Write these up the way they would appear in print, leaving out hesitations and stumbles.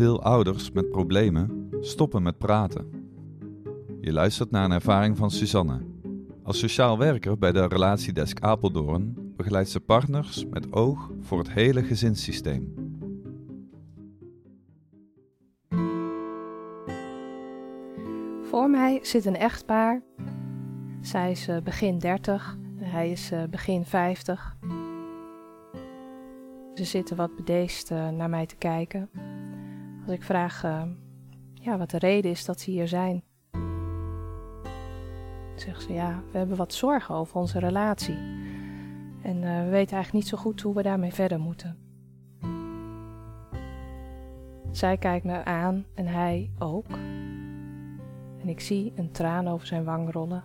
Veel ouders met problemen stoppen met praten. Je luistert naar een ervaring van Suzanne. Als sociaal werker bij de Relatiedesk Apeldoorn begeleidt ze partners met oog voor het hele gezinssysteem. Voor mij zit een echtpaar. Zij is begin 30 en hij is begin 50. Ze zitten wat bedeesd naar mij te kijken. Als ik vraag wat de reden is dat ze hier zijn, zegt ze, we hebben wat zorgen over onze relatie. En we weten eigenlijk niet zo goed hoe we daarmee verder moeten. Zij kijkt me aan en hij ook. En ik zie een traan over zijn wang rollen.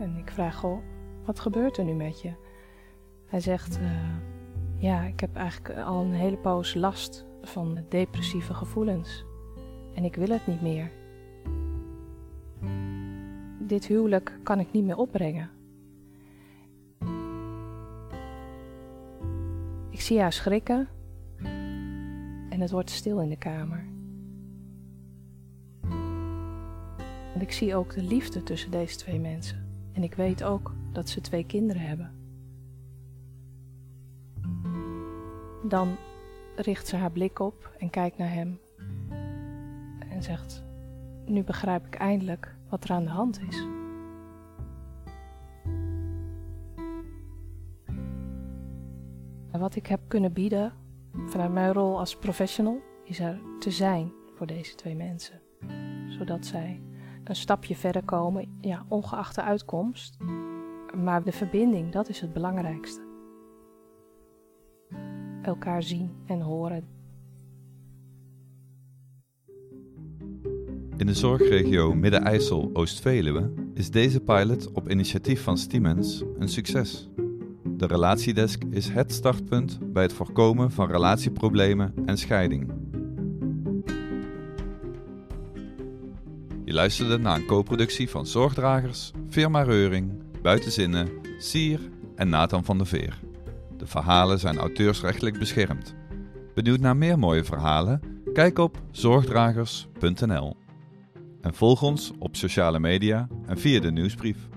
En ik vraag, wat gebeurt er nu met je? Hij zegt, ik heb eigenlijk al een hele poos last van depressieve gevoelens. En ik wil het niet meer. Dit huwelijk kan ik niet meer opbrengen. Ik zie haar schrikken en het wordt stil in de kamer. En ik zie ook de liefde tussen deze twee mensen. En ik weet ook dat ze twee kinderen hebben. Dan richt ze haar blik op en kijkt naar hem. En zegt, nu begrijp ik eindelijk wat er aan de hand is. En wat ik heb kunnen bieden vanuit mijn rol als professional is er te zijn voor deze twee mensen. Zodat zij een stapje verder komen, ongeacht de uitkomst. Maar de verbinding, dat is het belangrijkste. Elkaar zien en horen. In de zorgregio Midden-IJssel/Oost-Veluwe is deze pilot op initiatief van Steemens een succes. De Relatiedesk is het startpunt bij het voorkomen van relatieproblemen en scheiding. Je luisterde naar een co-productie van Zorgdragers, Firma Reuring, Buitenzinnen, Sier en Nathan van der Veer. De verhalen zijn auteursrechtelijk beschermd. Benieuwd naar meer mooie verhalen? Kijk op zorgdragers.nl. En volg ons op sociale media en via de nieuwsbrief.